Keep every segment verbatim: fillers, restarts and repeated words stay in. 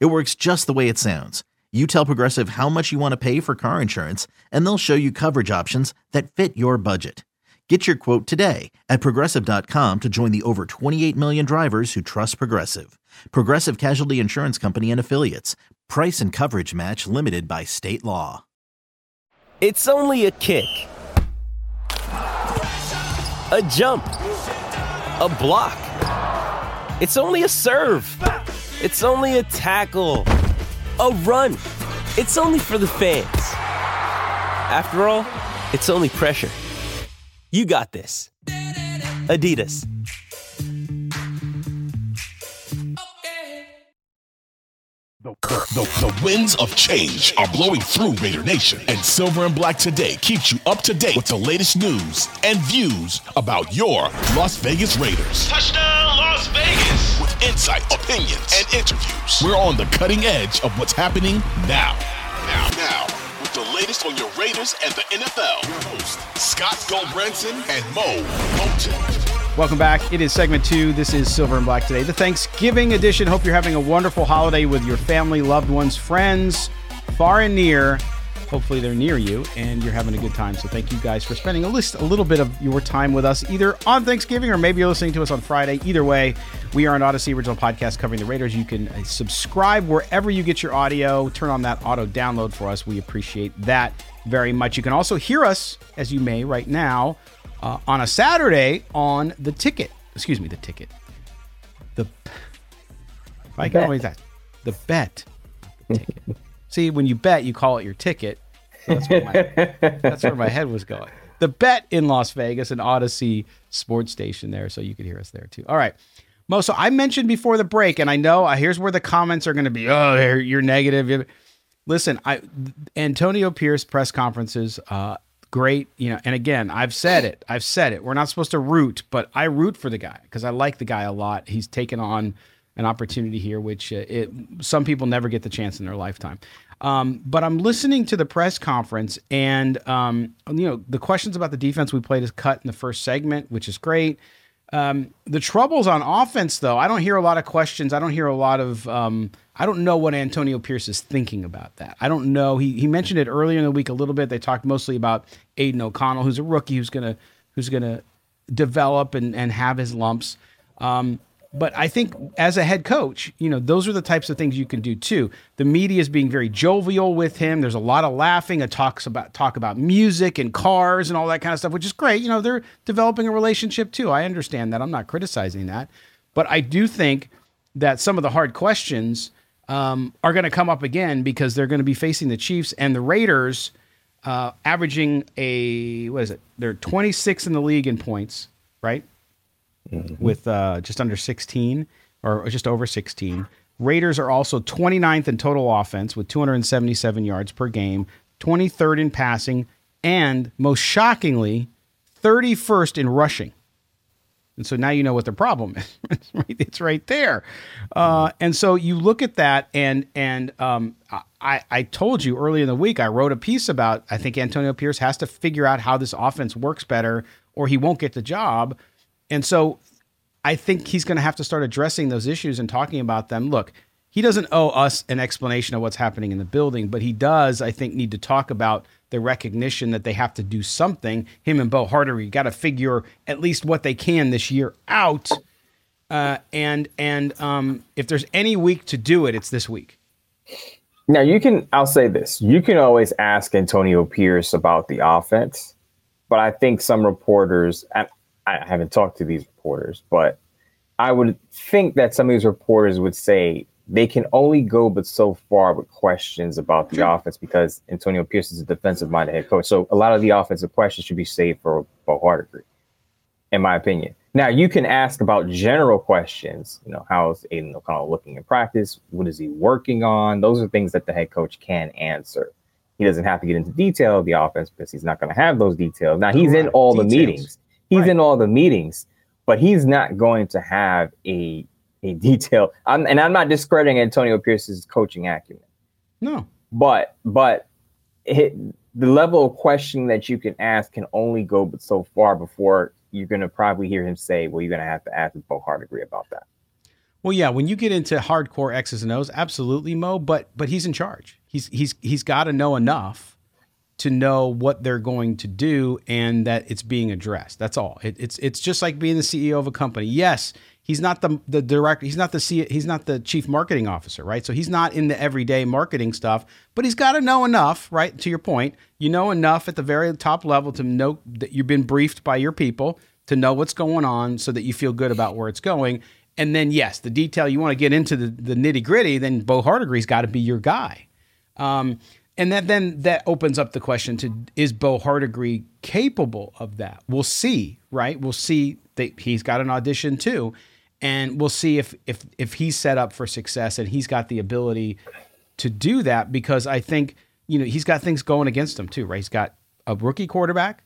It works just the way it sounds. You tell Progressive how much you want to pay for car insurance, and they'll show you coverage options that fit your budget. Get your quote today at progressive dot com to join the over twenty-eight million drivers who trust Progressive. Progressive Casualty Insurance Company and Affiliates. Price and coverage match limited by state law. It's only a kick. A jump. A block. It's only a serve. It's only a tackle, a run. It's only for the fans. After all, it's only pressure. You got this. Adidas. The, the, the winds of change are blowing through Raider Nation, and Silver and Black Today keeps you up to date with the latest news and views about your Las Vegas Raiders. Touchdown, Las Vegas! With insight, opinions, and interviews, we're on the cutting edge of what's happening now. Now, now, with the latest on your Raiders and the N F L. Your hosts, Scott Goldbranson and Mo Moten. Welcome back. It is segment two. This is Silver and Black Today, the Thanksgiving edition. Hope you're having a wonderful holiday with your family, loved ones, friends, far and near. Hopefully they're near you and you're having a good time. So thank you guys for spending at least a little bit of your time with us, either on Thanksgiving or maybe you're listening to us on Friday. Either way, we are an Odyssey original podcast covering the Raiders. You can subscribe wherever you get your audio. Turn on that auto download for us. We appreciate that very much. You can also hear us, as you may right now, Uh, on a Saturday on the ticket, excuse me, the ticket, the, I can always ask, the bet ticket. See, when you bet, you call it your ticket. So that's, where my, that's where my head was going. The bet in Las Vegas, an Odyssey sports station there. So you could hear us there too. All right. Mo, so I mentioned before the break, and I know uh, here's where the comments are going to be, oh, you're negative. Listen, I, Antonio Pierce press conferences, uh, great, you know, and again, I've said it. I've said it. We're not supposed to root, but I root for the guy because I like the guy a lot. He's taken on an opportunity here, which uh, it, some people never get the chance in their lifetime. Um, but I'm listening to the press conference, and um, you know, the questions about the defense we played is cut in the first segment, which is great. Um, the troubles on offense, though, I don't hear a lot of questions. I don't hear a lot of. Um, I don't know what Antonio Pierce is thinking about that. I don't know. He he mentioned it earlier in the week a little bit. They talked mostly about Aiden O'Connell, who's a rookie, who's gonna who's gonna develop and and have his lumps. Um, but I think as a head coach, you know, those are the types of things you can do too. The media is being very jovial with him. There's a lot of laughing, a talks about talk about music and cars and all that kind of stuff, which is great. You know, they're developing a relationship too. I understand that. I'm not criticizing that, but I do think that some of the hard questions Um, are going to come up again because they're going to be facing the Chiefs and the Raiders, uh, averaging a, what is it? They're twenty-sixth in the league in points, right? Mm-hmm. With uh, just under sixteen or just over sixteen. Raiders are also twenty-ninth in total offense with two hundred seventy-seven yards per game, twenty-third in passing, and most shockingly, thirty-first in rushing. And so now you know what the problem is. It's right there. Uh, and so you look at that, and and um, I, I told you early in the week, I wrote a piece about, I think Antonio Pierce has to figure out how this offense works better or he won't get the job. And so I think he's going to have to start addressing those issues and talking about them. Look, he doesn't owe us an explanation of what's happening in the building, but he does, I think, need to talk about the recognition that they have to do something. Him and Bo Hardegree got to figure at least what they can this year out. Uh, and and um, if there's any week to do it, it's this week. Now, you can, I'll say this. You can always ask Antonio Pierce about the offense, but I think some reporters, I, I haven't talked to these reporters, but I would think that some of these reporters would say, they can only go but so far with questions about the offense because Antonio Pierce is a defensive-minded head coach. So a lot of the offensive questions should be saved for Bo Hardegree, in my opinion. Now, you can ask about general questions. You know, how's Aiden O'Connell looking in practice? What is he working on? Those are things that the head coach can answer. He doesn't have to get into detail of the offense because he's not going to have those details. Now, he's in all the meetings. He's in all the meetings, but he's not going to have a a detail. I'm, and I'm not discrediting Antonio Pierce's coaching acumen. No. But but it, the level of question that you can ask can only go but so far before you're going to probably hear him say, well, you're going to have to ask Bo Hardegree about that. Well, yeah, when you get into hardcore X's and O's, absolutely, Mo, but but he's in charge. He's he's he's got to know enough to know what they're going to do and that it's being addressed. That's all. It, it's it's just like being the C E O of a company. Yes, he's not the the director. He's not the C, he's not the chief marketing officer, right? So he's not in the everyday marketing stuff, but he's got to know enough, right? To your point, you know enough at the very top level to know that you've been briefed by your people to know what's going on so that you feel good about where it's going. And then, yes, the detail, you want to get into the, the nitty-gritty, then Bo Hardigree's got to be your guy. Um, and that then that opens up the question to, is Bo Hardegree capable of that? We'll see, right? We'll see that he's got an audition too. And we'll see if if if he's set up for success and he's got the ability to do that, because I think, you know, he's got things going against him too, right? He's got a rookie quarterback.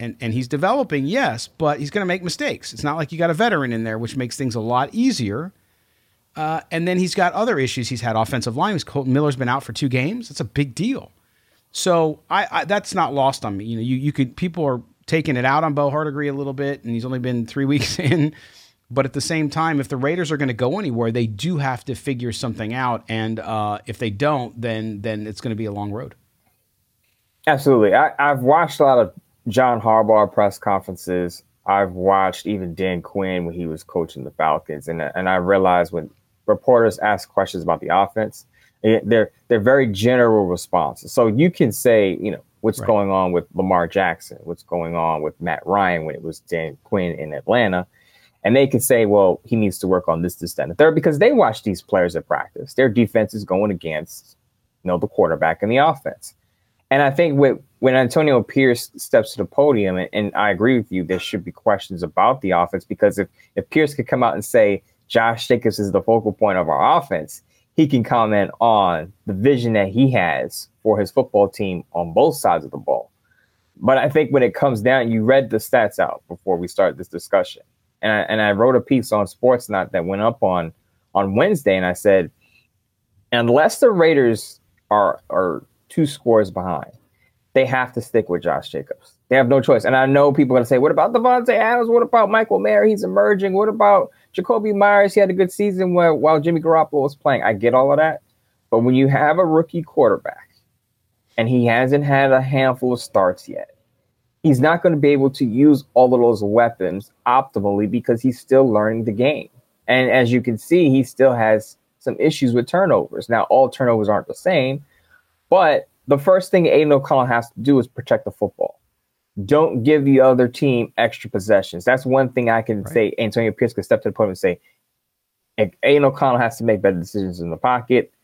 And and he's developing, yes, but he's going to make mistakes. It's not like you got a veteran in there, which makes things a lot easier. Uh, and then he's got other issues. He's had offensive line. Colton Miller's been out for two games. That's a big deal. So I, I that's not lost on me. You know, you you could people are taking it out on Bo Hardegree a little bit, and he's only been three weeks in. But at the same time, if the Raiders are going to go anywhere, they do have to figure something out. And uh, if they don't, then then it's going to be a long road. Absolutely. I, I've watched a lot of John Harbaugh press conferences. I've watched even Dan Quinn when he was coaching the Falcons, and and I realized when reporters ask questions about the offense, they're they're very general responses. So you can say, you know, what's right. going on with Lamar Jackson, what's going on with Matt Ryan when it was Dan Quinn in Atlanta, and they can say, well, he needs to work on this, this, that, and the third, because they watch these players at practice. Their defense is going against, you know, the quarterback and the offense. And I think with, when Antonio Pierce steps to the podium, and, and I agree with you, there should be questions about the offense, because if, if Pierce could come out and say Josh Jacobs is the focal point of our offense, he can comment on the vision that he has for his football team on both sides of the ball. But I think when it comes down, you read the stats out before we start this discussion. And I, and I wrote a piece on SportsNot that went up on, on Wednesday, and I said, unless the Raiders are are – two scores behind, they have to stick with Josh Jacobs. They have no choice. And I know people are going to say, what about Devontae Adams? What about Michael Mayer? He's emerging. What about Jacoby Myers? He had a good season while, while Jimmy Garoppolo was playing. I get all of that. But when you have a rookie quarterback and he hasn't had a handful of starts yet, he's not going to be able to use all of those weapons optimally because he's still learning the game. And as you can see, he still has some issues with turnovers. Now, all turnovers aren't the same, but the first thing Aiden O'Connell has to do is protect the football. Don't give the other team extra possessions. That's one thing I can right. say. Antonio Pierce could step to the podium and say, Aiden O'Connell has to make better decisions in the pocket,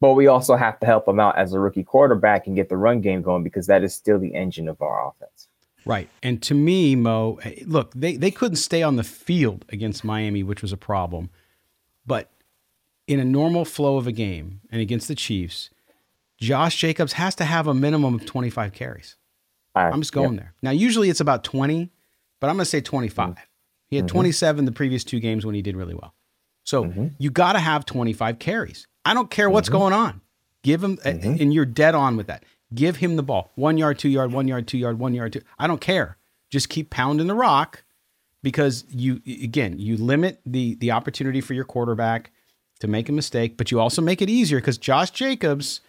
but we also have to help him out as a rookie quarterback and get the run game going, because that is still the engine of our offense. Right. And to me, Mo, look, they, they couldn't stay on the field against Miami, which was a problem. But in a normal flow of a game and against the Chiefs, Josh Jacobs has to have a minimum of twenty-five carries. Right, I'm just going yep. there. Now, usually it's about twenty, but I'm going to say twenty-five. Mm-hmm. He had twenty-seven the previous two games when he did really well. So mm-hmm. you got to have twenty-five carries. I don't care what's mm-hmm. going on. Give him, mm-hmm. and you're dead on with that. Give him the ball. One yard, two yard, one yard, two yard, one yard, two. I don't care. Just keep pounding the rock, because you, again, you limit the the opportunity for your quarterback to make a mistake, but you also make it easier, because Josh Jacobs,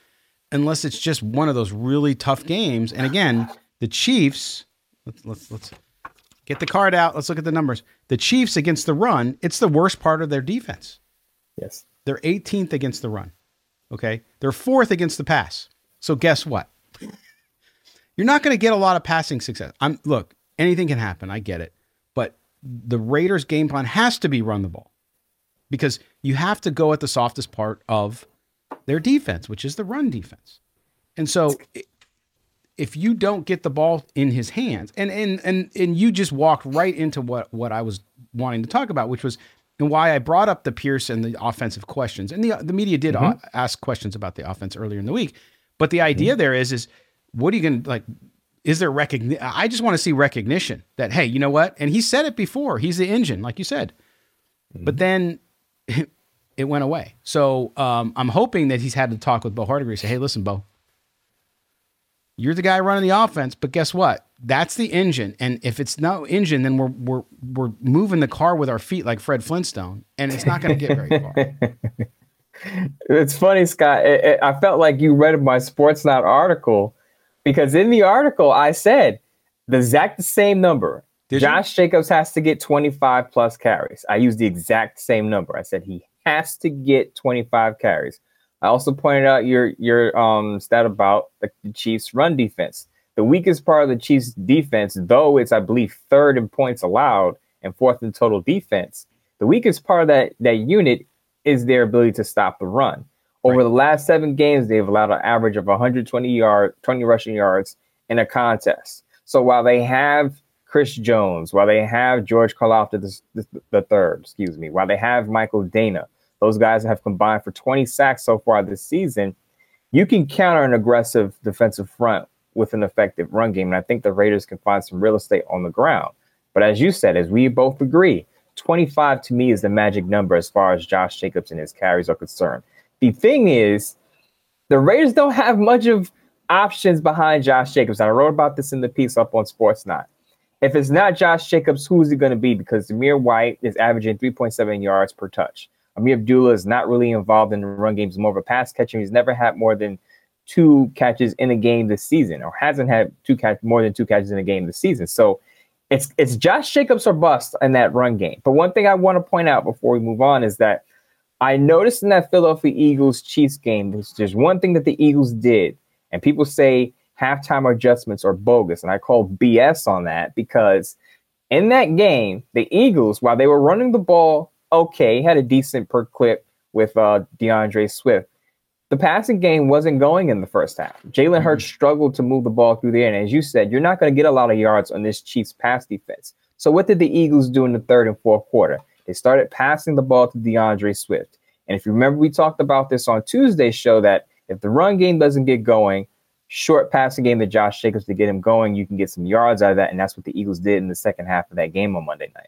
unless it's just one of those really tough games. And again, the Chiefs, let's, let's let's get the card out. Let's look at the numbers. The Chiefs against the run, it's the worst part of their defense. Yes. They're eighteenth against the run. Okay. They're fourth against the pass. So guess what? You're not going to get a lot of passing success. I'm look, anything can happen. I get it. But the Raiders game plan has to be run the ball, because you have to go at the softest part of their defense, which is the run defense. And so it, if you don't get the ball in his hands, and and and and you just walked right into what, what I was wanting to talk about, which was, and why I brought up the Pierce and the offensive questions. And the the media did mm-hmm. o- ask questions about the offense earlier in the week. But the idea mm-hmm. there is, is what are you going to, like, is there recognition? I just want to see recognition that, hey, you know what? And he said it before. He's the engine, like you said. Mm-hmm. But then it went away. So um, I'm hoping that he's had to talk with Bo Hardegree and say, hey, listen, Bo, you're the guy running the offense, but guess what? That's the engine. And if it's no engine, then we're we're we're moving the car with our feet like Fred Flintstone, and it's not going to get very far. It's funny, Scott. It, it, I felt like you read my SportsNot article, because in the article I said the exact same number. Did Josh you? Jacobs has to get twenty-five plus carries. I used the exact same number. I said he has to get twenty-five carries. I also pointed out your your um, stat about the Chiefs' run defense. The weakest part of the Chiefs' defense, though it's, I believe, third in points allowed and fourth in total defense, the weakest part of that, that unit is their ability to stop the run. Over right. the last seven games, they've allowed an average of one hundred twenty yard, twenty rushing yards in a contest. So while they have Chris Jones, while they have George Karlaftis the, the, the third, excuse me, while they have Michael Dana, those guys have combined for twenty sacks so far this season. You can counter an aggressive defensive front with an effective run game, and I think the Raiders can find some real estate on the ground. But as you said, as we both agree, twenty-five to me is the magic number as far as Josh Jacobs and his carries are concerned. The thing is, the Raiders don't have much of options behind Josh Jacobs. I wrote about this in the piece up on SportsNot. If it's not Josh Jacobs, who is it going to be? Because Zamir White is averaging three point seven yards per touch. Amir Abdullah is not really involved in the run game. He's more of a pass catcher. He's never had more than two catches in a game this season, or hasn't had two catch more than two catches in a game this season. So it's it's Josh Jacobs or bust in that run game. But one thing I want to point out before we move on is that I noticed in that Philadelphia Eagles Chiefs game, there's just one thing that the Eagles did, and people say halftime adjustments are bogus, and I call B S on that, because in that game, the Eagles, while they were running the ball, okay, had a decent per clip with uh, DeAndre Swift. The passing game wasn't going in the first half. Jalen Hurts mm-hmm. struggled to move the ball through there, and as you said, you're not going to get a lot of yards on this Chiefs pass defense. So what did the Eagles do in the third and fourth quarter? They started passing the ball to DeAndre Swift. And if you remember, we talked about this on Tuesday's show, that if the run game doesn't get going, short passing game to Josh Jacobs to get him going, you can get some yards out of that, and that's what the Eagles did in the second half of that game on Monday night.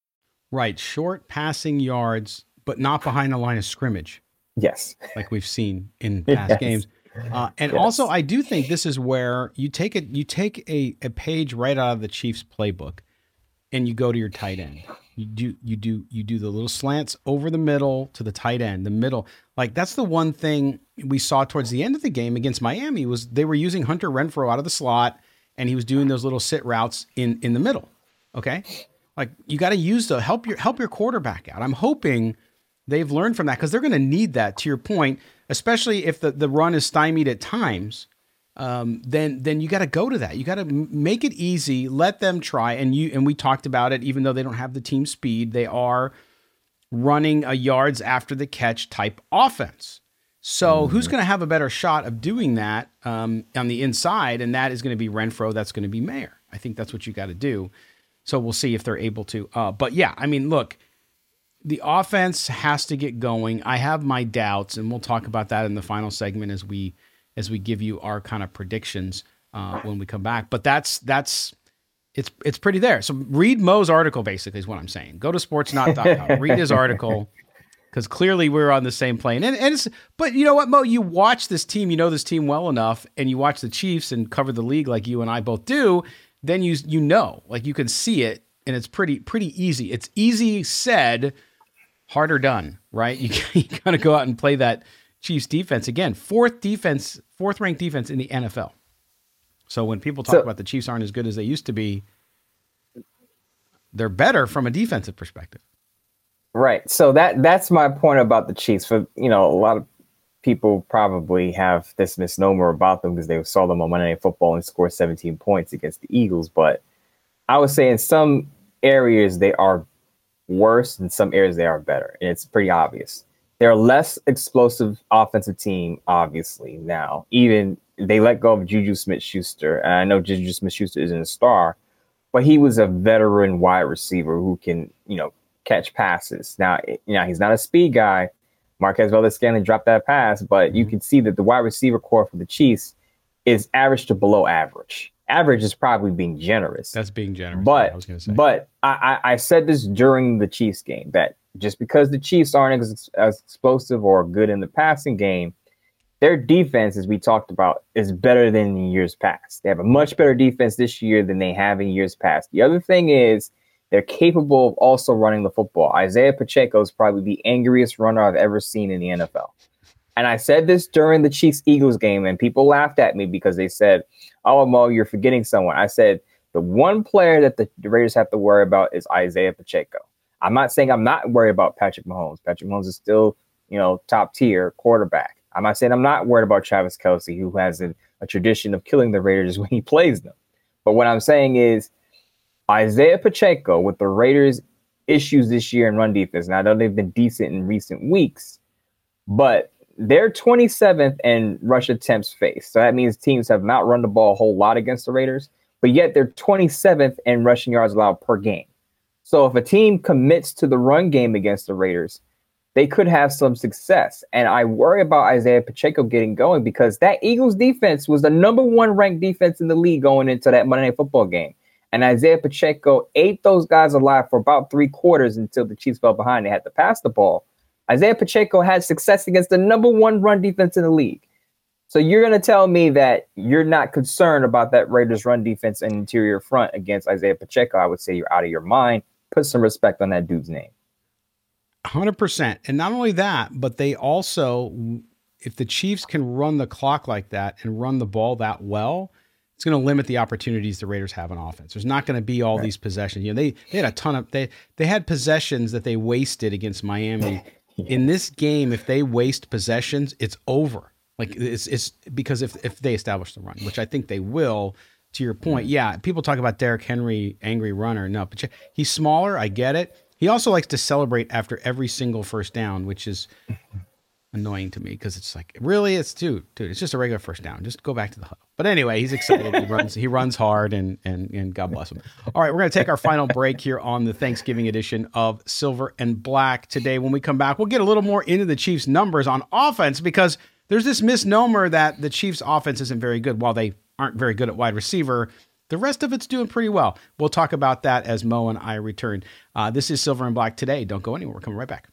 Right, short passing yards, but not behind the line of scrimmage. Yes. Like we've seen in past yes. games. Uh, and yes. also, I do think this is where you take, a, you take a, a page right out of the Chiefs playbook, and you go to your tight end. You do you do, you do the little slants over the middle to the tight end, the middle. Like, that's the one thing we saw towards the end of the game against Miami, was they were using Hunter Renfrow out of the slot, and he was doing those little sit routes in, in the middle, okay? Like, you got to use the help your help your quarterback out. I'm hoping they've learned from that, because they're going to need that, to your point, especially if the, the run is stymied at times. Um, then then you got to go to that. You got to make it easy. Let them try. And you and we talked about it. Even though they don't have the team speed, they are running a yards after the catch type offense. So mm-hmm. who's going to have a better shot of doing that um, on the inside? And that is going to be Renfrow. That's going to be Mayer. I think that's what you got to do. So we'll see if they're able to. Uh, but yeah, I mean, look, the offense has to get going. I have my doubts, and we'll talk about that in the final segment as we as we give you our kind of predictions uh, when we come back. But that's that's it's it's pretty there. So read Mo's article, basically, is what I'm saying. Go to sports not dot com, read his article, because clearly we're on the same plane. And, and it's but you know what, Mo, you watch this team, you know this team well enough, and you watch the Chiefs and cover the league like you and I both do. Then you you know, like you can see it, and it's pretty pretty easy. It's easy said, harder done, right? You, you got to go out and play that Chiefs defense again. Fourth defense, fourth ranked defense in the N F L. So when people talk so, about the Chiefs aren't as good as they used to be, they're better from a defensive perspective. Right. So that that's my point about the Chiefs. For, you know, a lot of people probably have this misnomer about them because they saw them on Monday Night Football and scored seventeen points against the Eagles. But I would say in some areas they are worse, in some areas they are better. And it's pretty obvious. They're a less explosive offensive team, obviously, now. Even they let go of Juju Smith-Schuster. And I know Juju Smith-Schuster isn't a star, but he was a veteran wide receiver who can, you know, catch passes. Now, you know, he's not a speed guy. Marquez Velascan dropped that pass, but you can see that the wide receiver core for the Chiefs is average to below average. Average is probably being generous. That's being generous. But I was going to say. But I, I, I said this during the Chiefs game, that just because the Chiefs aren't as, as explosive or good in the passing game, their defense, as we talked about, is better than in years past. They have a much better defense this year than they have in years past. The other thing is they're capable of also running the football. Isaiah Pacheco is probably the angriest runner I've ever seen in the N F L. And I said this during the Chiefs-Eagles game, and people laughed at me because they said, oh, Mo, you're forgetting someone. I said, the one player that the Raiders have to worry about is Isaiah Pacheco. I'm not saying I'm not worried about Patrick Mahomes. Patrick Mahomes is still, you know, top-tier quarterback. I'm not saying I'm not worried about Travis Kelsey, who has a, a tradition of killing the Raiders when he plays them. But what I'm saying is Isaiah Pacheco, with the Raiders' issues this year in run defense, and I know they've been decent in recent weeks, but they're twenty-seventh in rush attempts faced. So that means teams have not run the ball a whole lot against the Raiders, but yet they're twenty-seventh in rushing yards allowed per game. So if a team commits to the run game against the Raiders, they could have some success. And I worry about Isaiah Pacheco getting going because that Eagles defense was the number one ranked defense in the league going into that Monday Night Football game. And Isaiah Pacheco ate those guys alive for about three quarters until the Chiefs fell behind. They had to pass the ball. Isaiah Pacheco had success against the number one run defense in the league. So you're going to tell me that you're not concerned about that Raiders run defense and interior front against Isaiah Pacheco? I would say you're out of your mind. Put some respect on that dude's name. one hundred percent. And not only that, but they also, if the Chiefs can run the clock like that and run the ball that well, it's going to limit the opportunities the Raiders have on offense. There's not going to be all right. these possessions. You know, they, they had a ton of, they, they had possessions that they wasted against Miami. yeah. In this game, if they waste possessions, it's over. Like it's, it's because if, if they establish the run, which I think they will, to your point. Yeah. People talk about Derrick Henry, angry runner. No, but he's smaller. I get it. He also likes to celebrate after every single first down, which is annoying to me because it's like, really, it's dude, dude, it's just a regular first down. Just go back to the huddle. But anyway, he's excited. he runs, he runs hard, and and and God bless him. All right, we're gonna take our final break here on the Thanksgiving edition of Silver and Black today. When we come back, we'll get a little more into the Chiefs' numbers on offense because there's this misnomer that the Chiefs' offense isn't very good. While they aren't very good at wide receiver, the rest of it's doing pretty well. We'll talk about that as Mo and I return. Uh, this is Silver and Black today. Don't go anywhere. We're coming right back.